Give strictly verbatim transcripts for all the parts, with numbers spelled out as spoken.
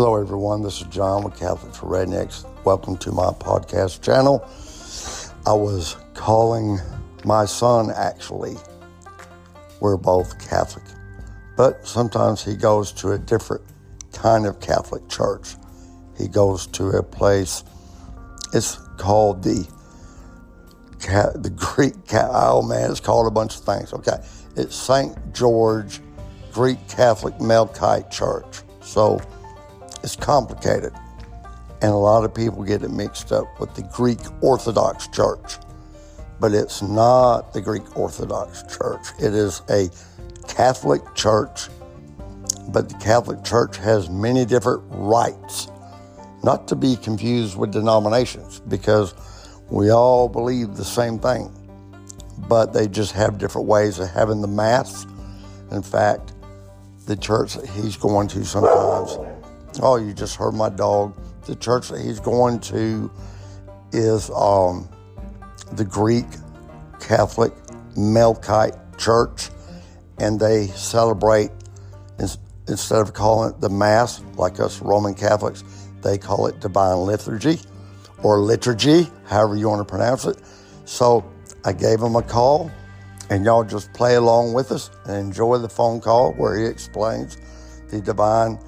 Hello, everyone. This is John with Catholic for Rednecks. Welcome to my podcast channel. I was calling my son, actually. We're both Catholic, but sometimes he goes to a different kind of Catholic church. He goes to a place, it's called the, the Greek, oh man, it's called a bunch of things. Okay, it's Saint George Greek Catholic Melkite Church. So, it's complicated, and a lot of people get it mixed up with the Greek Orthodox Church, but it's not the Greek Orthodox Church. It is a Catholic church, but the Catholic Church has many different rites, not to be confused with denominations, because we all believe the same thing, but they just have different ways of having the Mass. In fact, the church that he's going to sometimes... Oh, you just heard my dog. The church that he's going to is um, the Greek Catholic Melkite Church, and they celebrate, instead of calling it the Mass, like us Roman Catholics, they call it Divine Liturgy, or Liturgy, however you want to pronounce it. So I gave him a call, and y'all just play along with us and enjoy the phone call where he explains the Divine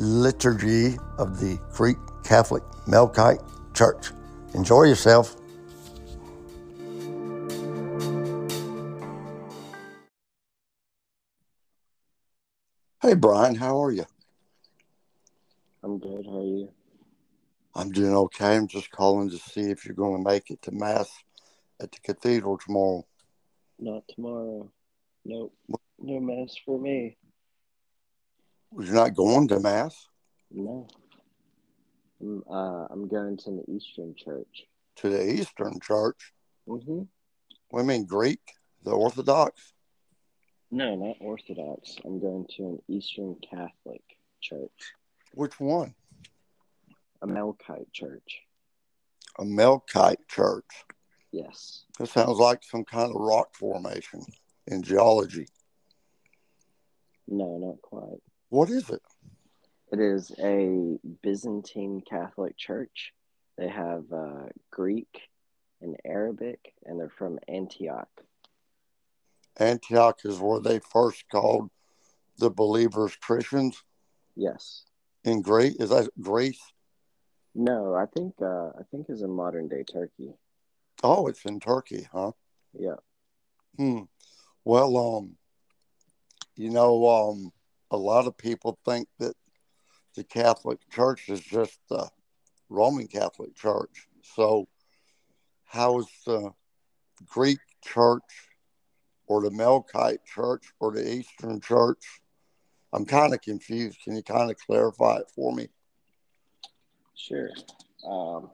Liturgy of the Greek Catholic Melkite Church. Enjoy yourself. Hey, Brian, how are you? I'm good. How are you? I'm doing okay. I'm just calling to see if you're going to make it to Mass at the cathedral tomorrow. Not tomorrow. Nope. No Mass for me. You're not going to Mass? No. I'm, uh, I'm going to the Eastern Church. To the Eastern Church? Mm-hmm. What do you mean, Greek? The Orthodox? No, not Orthodox. I'm going to an Eastern Catholic Church. Which one? A Melkite Church. A Melkite Church? Yes. That sounds like some kind of rock formation in geology. No, not quite. What is it? It is a Byzantine Catholic church. They have uh, Greek and Arabic, and they're from Antioch. Antioch is where they first called the believers Christians? Yes. In Greece? Is that Greece? No, I think uh, I think it's in modern-day Turkey. Oh, it's in Turkey, huh? Yeah. Hmm. Well, um, you know, um, a lot of people think that the Catholic Church is just the Roman Catholic Church. So how is the Greek Church or the Melkite Church or the Eastern Church? I'm kind of confused. Can you kind of clarify it for me? Sure. Um,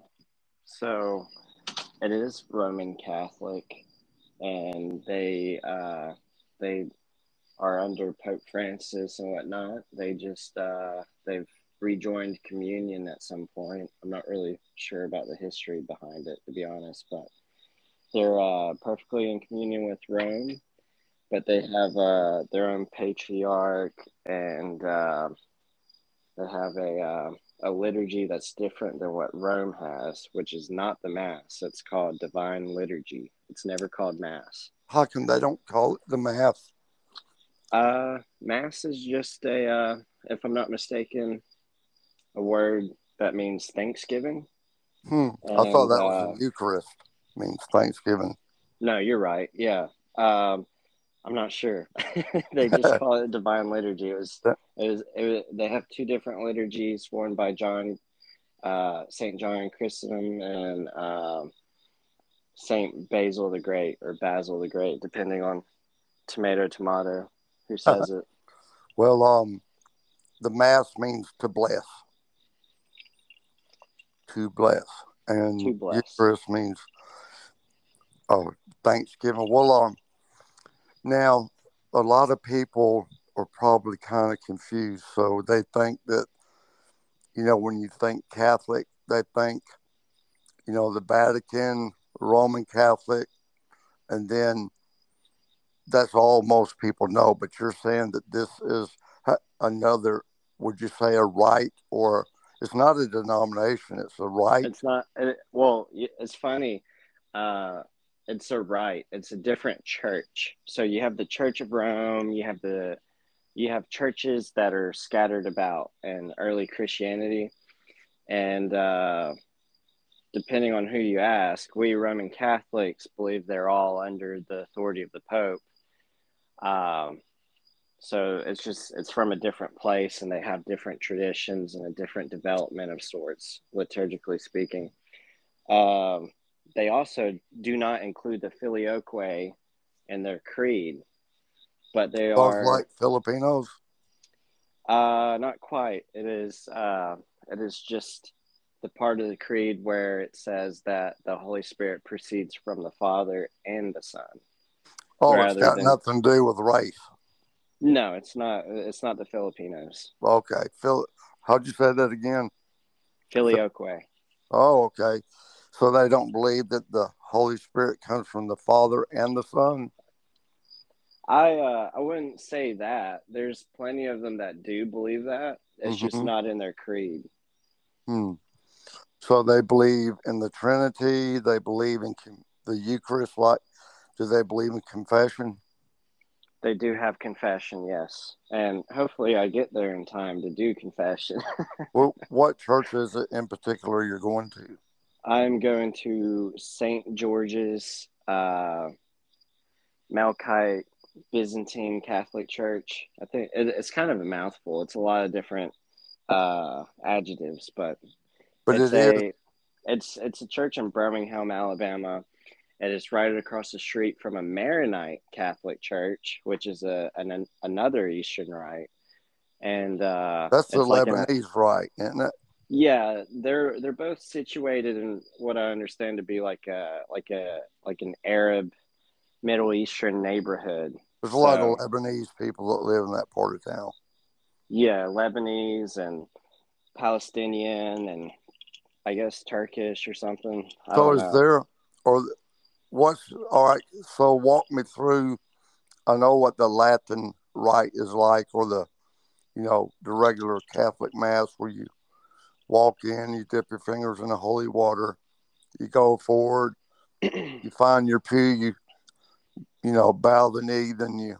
so it is Roman Catholic, and they uh, they... are under Pope Francis and whatnot. They just, uh, they've rejoined communion at some point. I'm not really sure about the history behind it, to be honest, but they're uh, perfectly in communion with Rome, but they have uh, their own patriarch, and uh, they have a, uh, a liturgy that's different than what Rome has, which is not the Mass. It's called Divine Liturgy. It's never called Mass. How come they don't call it the Mass? Uh, Mass is just a, uh, if I'm not mistaken, a word that means Thanksgiving. Hmm. And, I thought that uh, was the Eucharist means Thanksgiving. No, you're right. Yeah. Um, I'm not sure. They just call it Divine Liturgy. It was, it was, it was, they have two different liturgies worn by John, uh, Saint John Chrysostom and, um, Saint Basil the Great or Basil the Great, depending on tomato, tomato. Who says it? Well, um, the Mass means to bless. To bless. And to bless. Eucharist means oh, Thanksgiving. Well, um, now, a lot of people are probably kind of confused. So they think that, you know, when you think Catholic, they think, you know, the Vatican, Roman Catholic, and then that's all most people know, but you're saying that this is another would you say, a rite, or it's not a denomination, it's a rite? It's not. It, well, it's funny. Uh, it's a rite. It's a different church. So you have the Church of Rome. You have the you have churches that are scattered about in early Christianity, and uh, depending on who you ask, we Roman Catholics believe they're all under the authority of the Pope. Um, so it's just, it's from a different place, and they have different traditions and a different development of sorts, liturgically speaking. Um, they also do not include the filioque in their creed, but they Both are like Filipinos. Uh, not quite. It is, uh, it is just the part of the creed where it says that the Holy Spirit proceeds from the Father and the Son. Oh, it's got than, nothing to do with race. No, it's not. It's not the Filipinos. Okay. Phil, how'd you say that again? Filioque. Oh, okay. So they don't believe that the Holy Spirit comes from the Father and the Son? I uh, I wouldn't say that. There's plenty of them that do believe that. It's mm-hmm. just not in their creed. Hmm. So they believe in the Trinity. They believe in the Eucharist, like. Do they believe in confession? They do have confession, yes. And hopefully I get there in time to do confession. Well, what church is it in particular you're going to? I'm going to Saint George's uh, Melkite Byzantine Catholic Church. I think it, it's kind of a mouthful. It's a lot of different uh, adjectives, but, but it's, it a, it's, it's a church in Birmingham, Alabama. It is right across the street from a Maronite Catholic Church, which is a an, another Eastern Rite, and uh, that's the like Lebanese a, Rite, isn't it? Yeah, they're they're both situated in what I understand to be like a like a like an Arab, Middle Eastern neighborhood. There's a so, lot of Lebanese people that live in that part of town. Yeah, Lebanese and Palestinian, and I guess Turkish or something. So is know. there or. What's all right? So walk me through. I know what the Latin rite is like, or the, you know, the regular Catholic Mass where you walk in, you dip your fingers in the holy water, you go forward, you find your pew, you, you know, bow the knee, then you,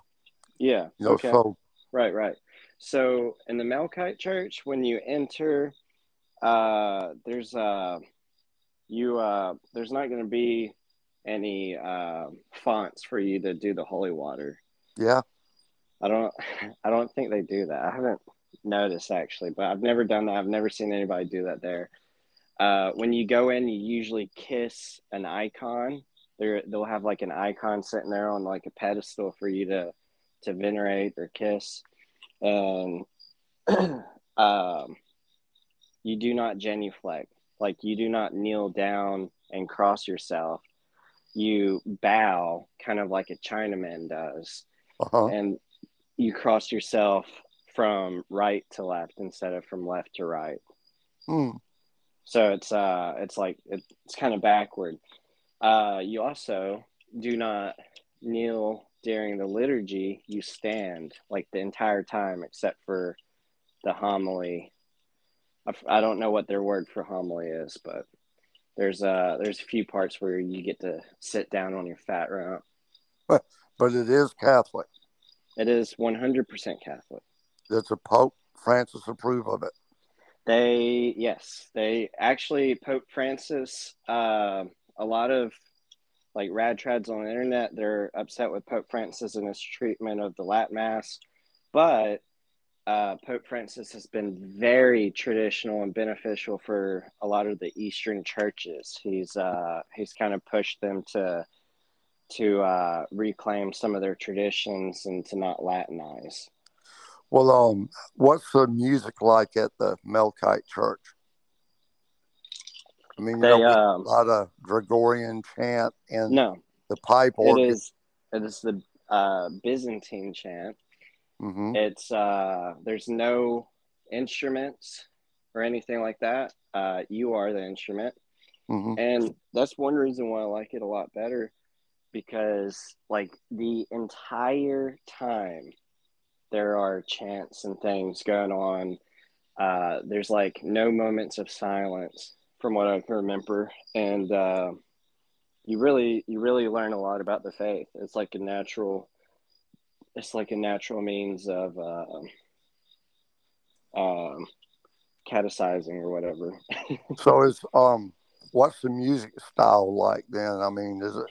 yeah, you know, okay, so right, right. So in the Melkite Church, when you enter, uh, there's uh, you uh, there's not going to be any uh, fonts for you to do the holy water. Yeah, I don't. I don't think they do that. I haven't noticed actually, but I've never done that. I've never seen anybody do that there. Uh, when you go in, you usually kiss an icon. They're, they'll have like an icon sitting there on like a pedestal for you to to venerate or kiss. And um, you do not genuflect. Like you do not kneel down and cross yourself. You bow kind of like a Chinaman does, uh-huh. and you cross yourself from right to left instead of from left to right. Mm. So it's uh, it's like it, it's kind of backward. Uh, you also do not kneel during the liturgy. You stand like the entire time except for the homily. I, I don't know what their word for homily is, but. There's uh there's a few parts where you get to sit down on your fat route. But, but it is Catholic. It is one hundred percent Catholic. Does the Pope Francis approve of it? They, yes. They actually, Pope Francis, uh, a lot of like rad trads on the internet, they're upset with Pope Francis and his treatment of the Latin Mass. But Uh, Pope Francis has been very traditional and beneficial for a lot of the Eastern churches. He's uh, he's kind of pushed them to to uh, reclaim some of their traditions and to not Latinize. Well, um, what's the music like at the Melkite Church? I mean, they, you know, um, a lot of Gregorian chant and no, the pipe organ. It is, it is the uh, Byzantine chant. Mm-hmm. It's uh, there's no instruments or anything like that. Uh, you are the instrument, mm-hmm. and that's one reason why I like it a lot better, because like the entire time there are chants and things going on. Uh, there's like no moments of silence from what I can remember. And uh, you really, you really learn a lot about the faith. It's like a natural, it's like a natural means of uh, um, catechizing or whatever. So it's, um, what's the music style like then? I mean, is it?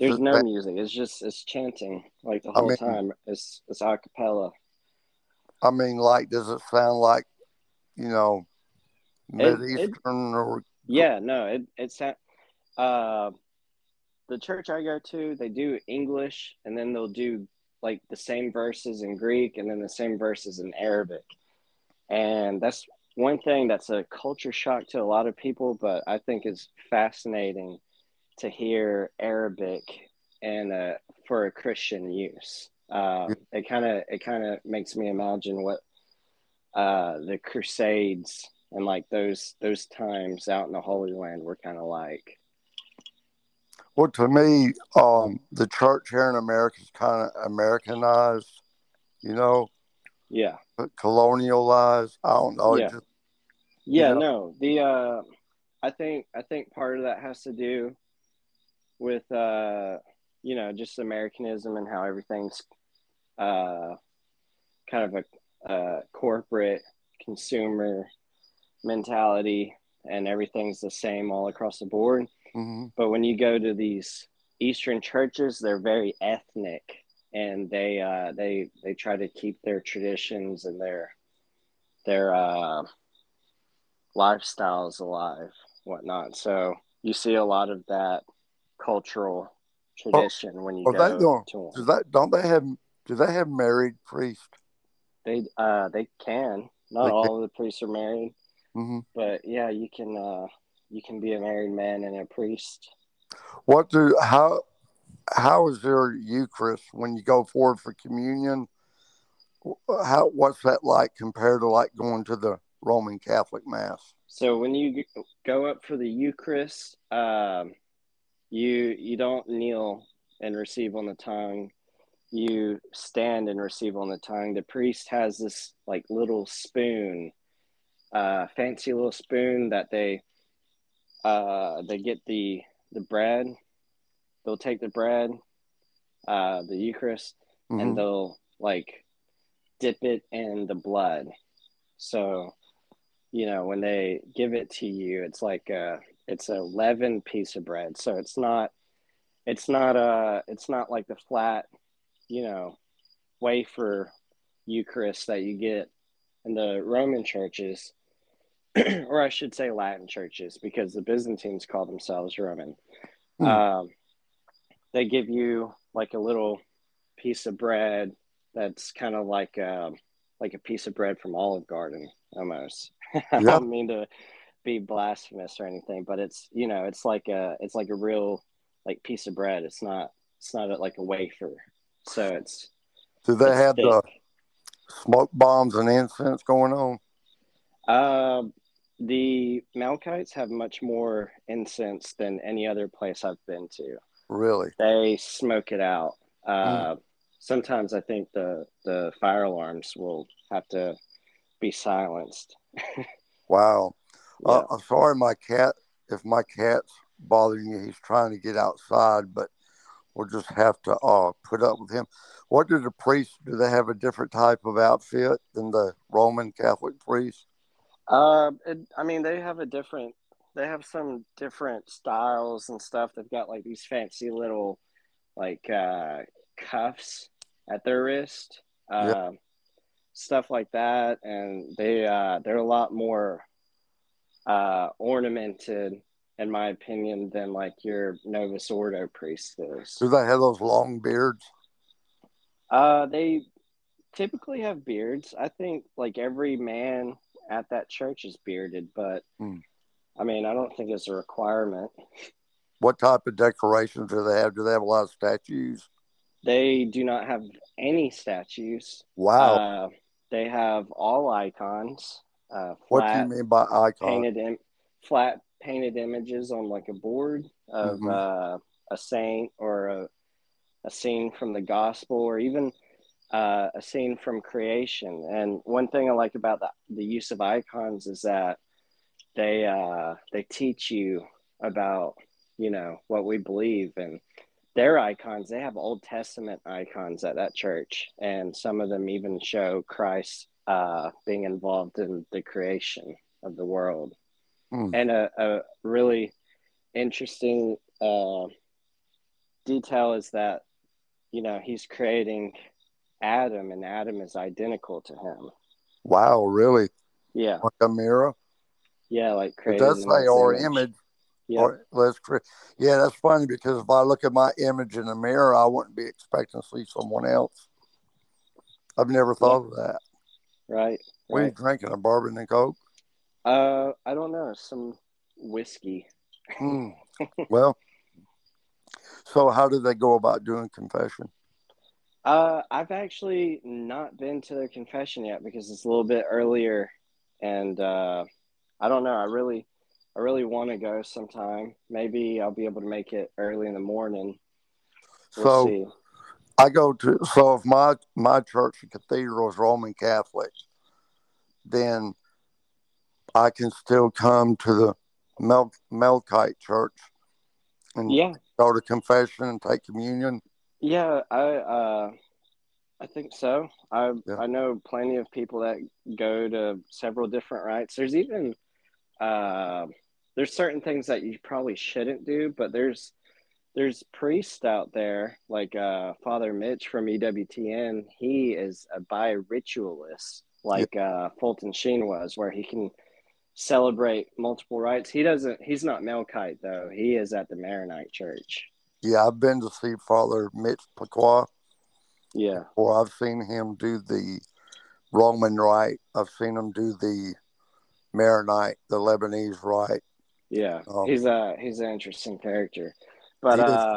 There's no music. It's just, it's chanting like the whole I mean, time. It's, it's a cappella. I mean, like, does it sound like, you know, Mid-Eastern or? Yeah, no, it, it's, uh, the church I go to, they do English and then they'll do like the same verses in Greek and then the same verses in Arabic. And that's one thing that's a culture shock to a lot of people, but I think it's fascinating to hear Arabic and uh, for a Christian use. Um, it kind of it kind of makes me imagine what uh, the Crusades and like those those times out in the Holy Land were kind of like. Well, to me, um, the church here in America is kind of Americanized, you know. Yeah. But colonialized. I don't know. Yeah. Just, yeah. You know? No. The uh, I think I think part of that has to do with uh, you know, just Americanism and how everything's uh, kind of a uh, corporate consumer mentality and everything's the same all across the board. Mm-hmm. But when you go to these Eastern churches, they're very ethnic and they uh, they they try to keep their traditions and their their uh, lifestyles alive, whatnot. So you see a lot of that cultural tradition oh, when you go they doing, to them. That, don't they have? Do they have married priests? They uh they can. Not they all can. Of the priests are married, mm-hmm. but yeah, you can uh you can be a married man and a priest. What do how how is their Eucharist when you go forward for communion? How what's that like compared to like going to the Roman Catholic Mass? So when you go up for the Eucharist, um. You you don't kneel and receive on the tongue. You stand and receive on the tongue. The priest has this like little spoon, uh, fancy little spoon that they uh, they get the the bread. They'll take the bread, uh, the Eucharist, mm-hmm. and they'll like dip it in the blood. So you know when they give it to you, it's like a It's a leavened piece of bread, so it's not, it's not a, it's not like the flat, you know, wafer Eucharist that you get in the Roman churches, or I should say Latin churches, because the Byzantines call themselves Roman. Hmm. Um, they give you like a little piece of bread that's kind of like a, like a piece of bread from Olive Garden almost. Yep. I don't mean to be blasphemous or anything, but it's, you know, it's like a it's like a real like piece of bread. It's not it's not a, like a wafer. So it's do they have thick. The smoke bombs and incense going on? Um, uh, the Melkites have much more incense than any other place I've been to. Really, they smoke it out. Uh, mm. Sometimes I think the the fire alarms will have to be silenced. Wow. Yeah. Uh, I'm sorry, my cat. If my cat's bothering you, he's trying to get outside, but we'll just have to uh, put up with him. What do the priests do? They have a different type of outfit than the Roman Catholic priests? Uh, it, I mean, they have a different. They have some different styles and stuff. They've got like these fancy little, like uh, cuffs at their wrist, uh, yeah. stuff like that, and they uh, they're a lot more. Uh, ornamented, in my opinion, than like your Novus Ordo priest is. Do they have those long beards? Uh, they typically have beards. I think like every man at that church is bearded, but mm. I mean, I don't think it's a requirement. What type of decorations do they have? Do they have a lot of statues? They do not have any statues. Wow. Uh, they have all icons. Uh, flat, what do you mean by icon? Painted Im- flat painted images on like a board of mm-hmm. uh, a saint or a, a scene from the gospel, or even uh, a scene from creation. And one thing I like about the, the use of icons is that they uh, they teach you about, you know, what we believe. And their icons, they have Old Testament icons at that church. And some of them even show Christ uh, being involved in the creation of the world. Mm. And a, a really interesting uh, detail is that, you know, he's creating Adam, and Adam is identical to him. Wow, really? Yeah. Like a mirror? Yeah, like creating. It does say our image. image. Yeah. Or, let's create. Yeah, that's funny, because if I look at my image in the mirror, I wouldn't be expecting to see someone else. I've never thought yeah. of that. Right. What right. are you drinking, a bourbon and Coke? Uh, I don't know, some whiskey. Mm. Well, so how do they go about doing confession? Uh, I've actually not been to their confession yet because it's a little bit earlier, and uh, I don't know. I really, I really want to go sometime. Maybe I'll be able to make it early in the morning. We'll so see. I go to. So if my my church and cathedral is Roman Catholic, then I can still come to the Mel- Melkite Church and yeah. go to confession and take communion. Yeah, I uh, I think so. I yeah. I know plenty of people that go to several different rites. There's even uh, there's certain things that you probably shouldn't do, but there's there's priests out there like uh, Father Mitch from E W T N. He is a bi-ritualist, like yeah. uh, Fulton Sheen was, where he can celebrate multiple rites. He doesn't. He's not Melkite though. He is at the Maronite Church. Yeah, I've been to see Father Mitch Pacwa. Yeah. Or I've seen him do the Roman Rite. I've seen him do the Maronite, the Lebanese Rite. Yeah, um, he's a he's an interesting character. But uh,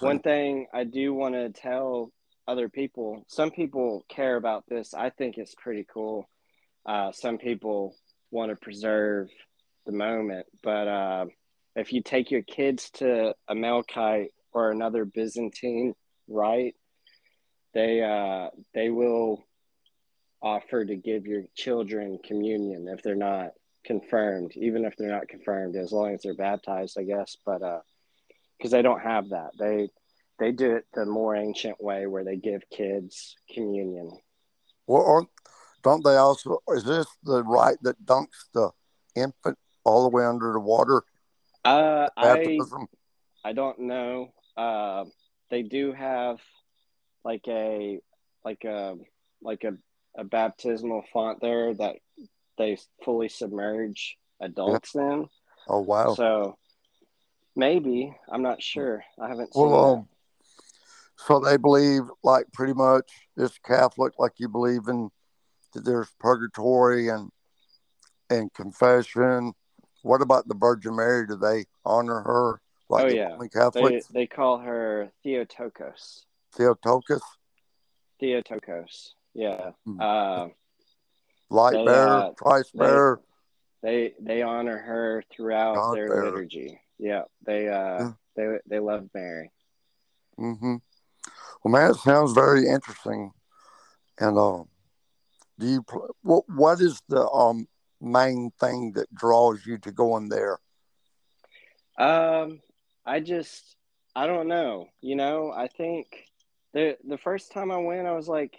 one thing I do want to tell other people, some people care about this. I think it's pretty cool. Uh, some people want to preserve the moment, but uh, if you take your kids to a Melkite or another Byzantine rite, they uh, they will offer to give your children communion if they're not confirmed, even if they're not confirmed, as long as they're baptized, I guess. But because uh, they don't have that, they they do it the more ancient way, where they give kids communion. Well, or don't they also? Is this the rite that dunks the infant all the way under the water? Uh, I, I don't know. Uh, they do have like a, like a, like a, a baptismal font there that they fully submerge adults yeah. in. Oh, wow. So maybe, I'm not sure. I haven't seen well, um, so they believe like pretty much this Catholic, like you believe in that there's purgatory and, and confession. What about the Virgin Mary? Do they honor her? Like oh, the yeah. Roman Catholics? They, they call her Theotokos. Theotokos? Theotokos, yeah. Mm. Uh, Light they, bearer, uh, Christ they, bearer. They they honor her throughout God their bearer. liturgy. Yeah, they, uh, yeah. they they love Mary. Mm-hmm. Well, man, it sounds very interesting. And uh, do you what what is the... um? main thing that draws you to going there? Um, I just, I don't know. You know, I think the the first time I went, I was like,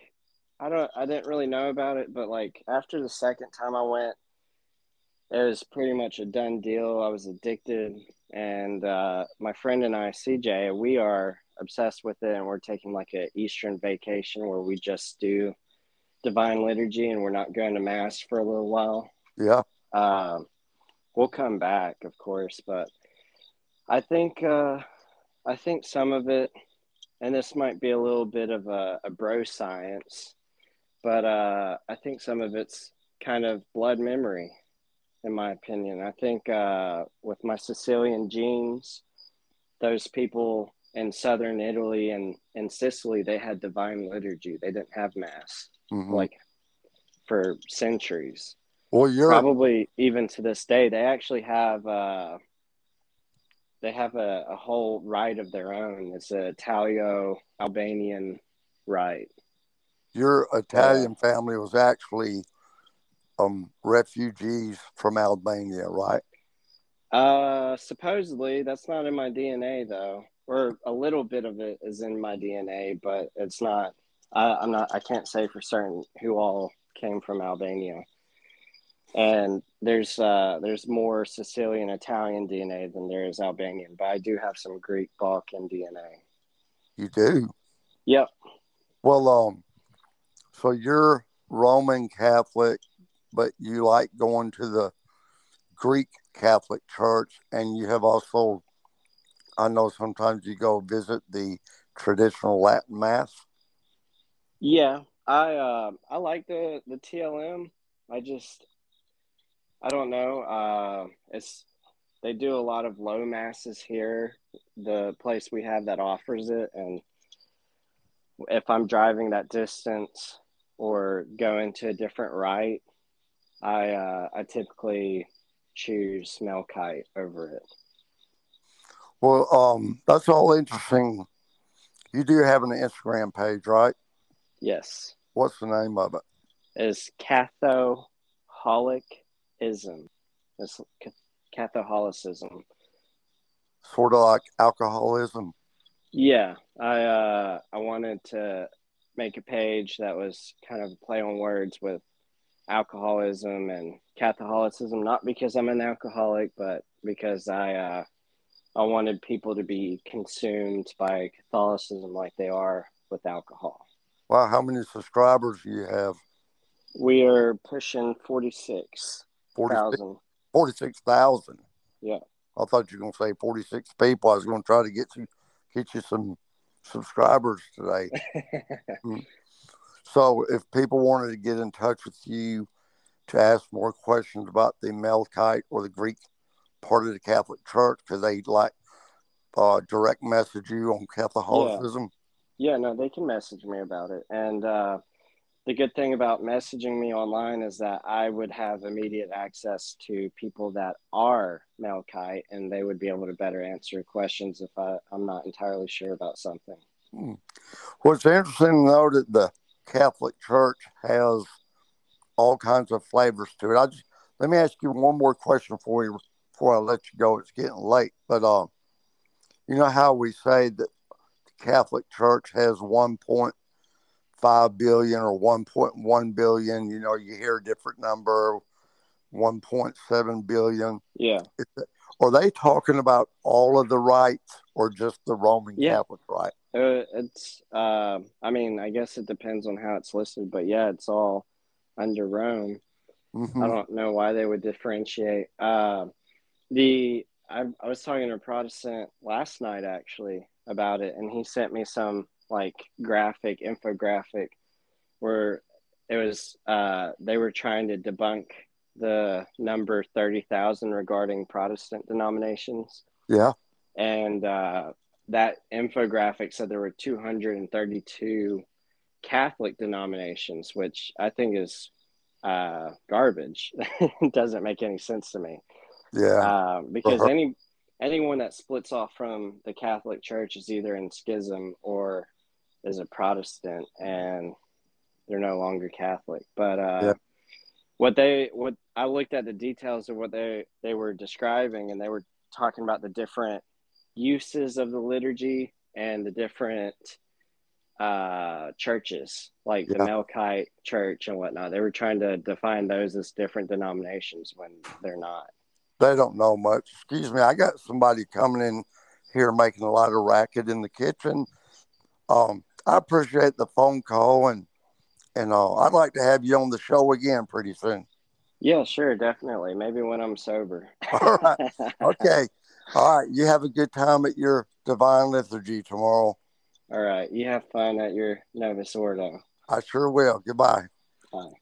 I don't, I didn't really know about it. But like after the second time I went, it was pretty much a done deal. I was addicted, and uh, my friend and I, C J, we are obsessed with it, and we're taking like an Eastern vacation where we just do Divine Liturgy, and we're not going to Mass for a little while. Yeah. Um, we'll come back, of course, but I think uh, I think some of it, and this might be a little bit of a, a bro science, but uh, I think some of it's kind of blood memory, in my opinion. I think uh, with my Sicilian genes, those people in southern Italy and in Sicily, they had Divine Liturgy. They didn't have Mass, mm-hmm. like, for centuries. Well, you're probably even to this day, they actually have uh, they have a, a whole rite of their own. It's a italo Albanian rite. your Italian family was actually um, refugees from Albania, right? Uh, supposedly. That's not in my D N A, though. Or a little bit of it is in my D N A, but it's not. I, I'm not. I can't say for certain who all came from Albania. And there's uh, there's more Sicilian Italian D N A than there is Albanian, but I do have some Greek Balkan D N A. You do? Yep. Well, um, so you're Roman Catholic, but you like going to the Greek Catholic Church, and you have also, I know sometimes you go visit the traditional Latin Mass. Yeah, I uh, I like the, the T L M. I just, I don't know. Uh, it's they do a lot of low masses here, the place we have that offers it, and if I'm driving that distance or going to a different rite, I uh, I typically choose Melkite over it. Well, um, that's all interesting. You do have an Instagram page, right? Yes. What's the name of it? It's Catholicism. It's Catholicism. Sort of like alcoholism. Yeah, I uh, I wanted to make a page that was kind of a play on words with alcoholism and Catholicism, not because I'm an alcoholic, but because I uh, I wanted people to be consumed by Catholicism like they are with alcohol. Wow, how many subscribers do you have? We are pushing forty-six thousand. forty-six thousand? Yeah. I thought you were going to say forty-six people. I was going to try to get you get you some subscribers today. So if people wanted to get in touch with you to ask more questions about the Melkite or the Greek part of the Catholic Church, could they like uh, direct message you on Catholicism? Yeah. yeah, no, they can message me about it. And uh, the good thing about messaging me online is that I would have immediate access to people that are Melkite, and they would be able to better answer questions if I, I'm not entirely sure about something. Hmm. Well, it's interesting to know that the Catholic Church has all kinds of flavors to it. I just, let me ask you one more question for you before I let you go. It's getting late, but um, you know how we say that the Catholic Church has one point five billion or one point one billion. You know, you hear a different number, one point seven billion. Yeah. It's, are they talking about all of the rites or just the Roman yeah. Catholic rite? It's, uh, I mean, I guess it depends on how it's listed, but yeah, it's all under Rome. Mm-hmm. I don't know why they would differentiate. Uh, the I, I was talking to a Protestant last night, actually, about it, and he sent me some, like, graphic, infographic, where it was, uh, they were trying to debunk the number thirty thousand regarding Protestant denominations. Yeah. And, uh, that infographic said there were two hundred thirty-two Catholic denominations, which I think is uh, garbage. It doesn't make any sense to me. Yeah. Uh, because uh-huh. any anyone that splits off from the Catholic Church is either in schism or is a Protestant, and they're no longer Catholic. But uh, yeah. what they what I looked at the details of what they, they were describing, and they were talking about the different uses of the liturgy and the different uh churches, like yeah. the Melkite Church and whatnot. They were trying to define those as different denominations when they're not. They don't know much. Excuse me, I got somebody coming in here making a lot of racket in the kitchen. Um, I appreciate the phone call, and and uh, I'd like to have you on the show again pretty soon. Yeah, sure, definitely. Maybe when I'm sober. All right. Okay. All right, you have a good time at your Divine Liturgy tomorrow. All right, you have fun at your Novus Ordo. I sure will. Goodbye. Bye.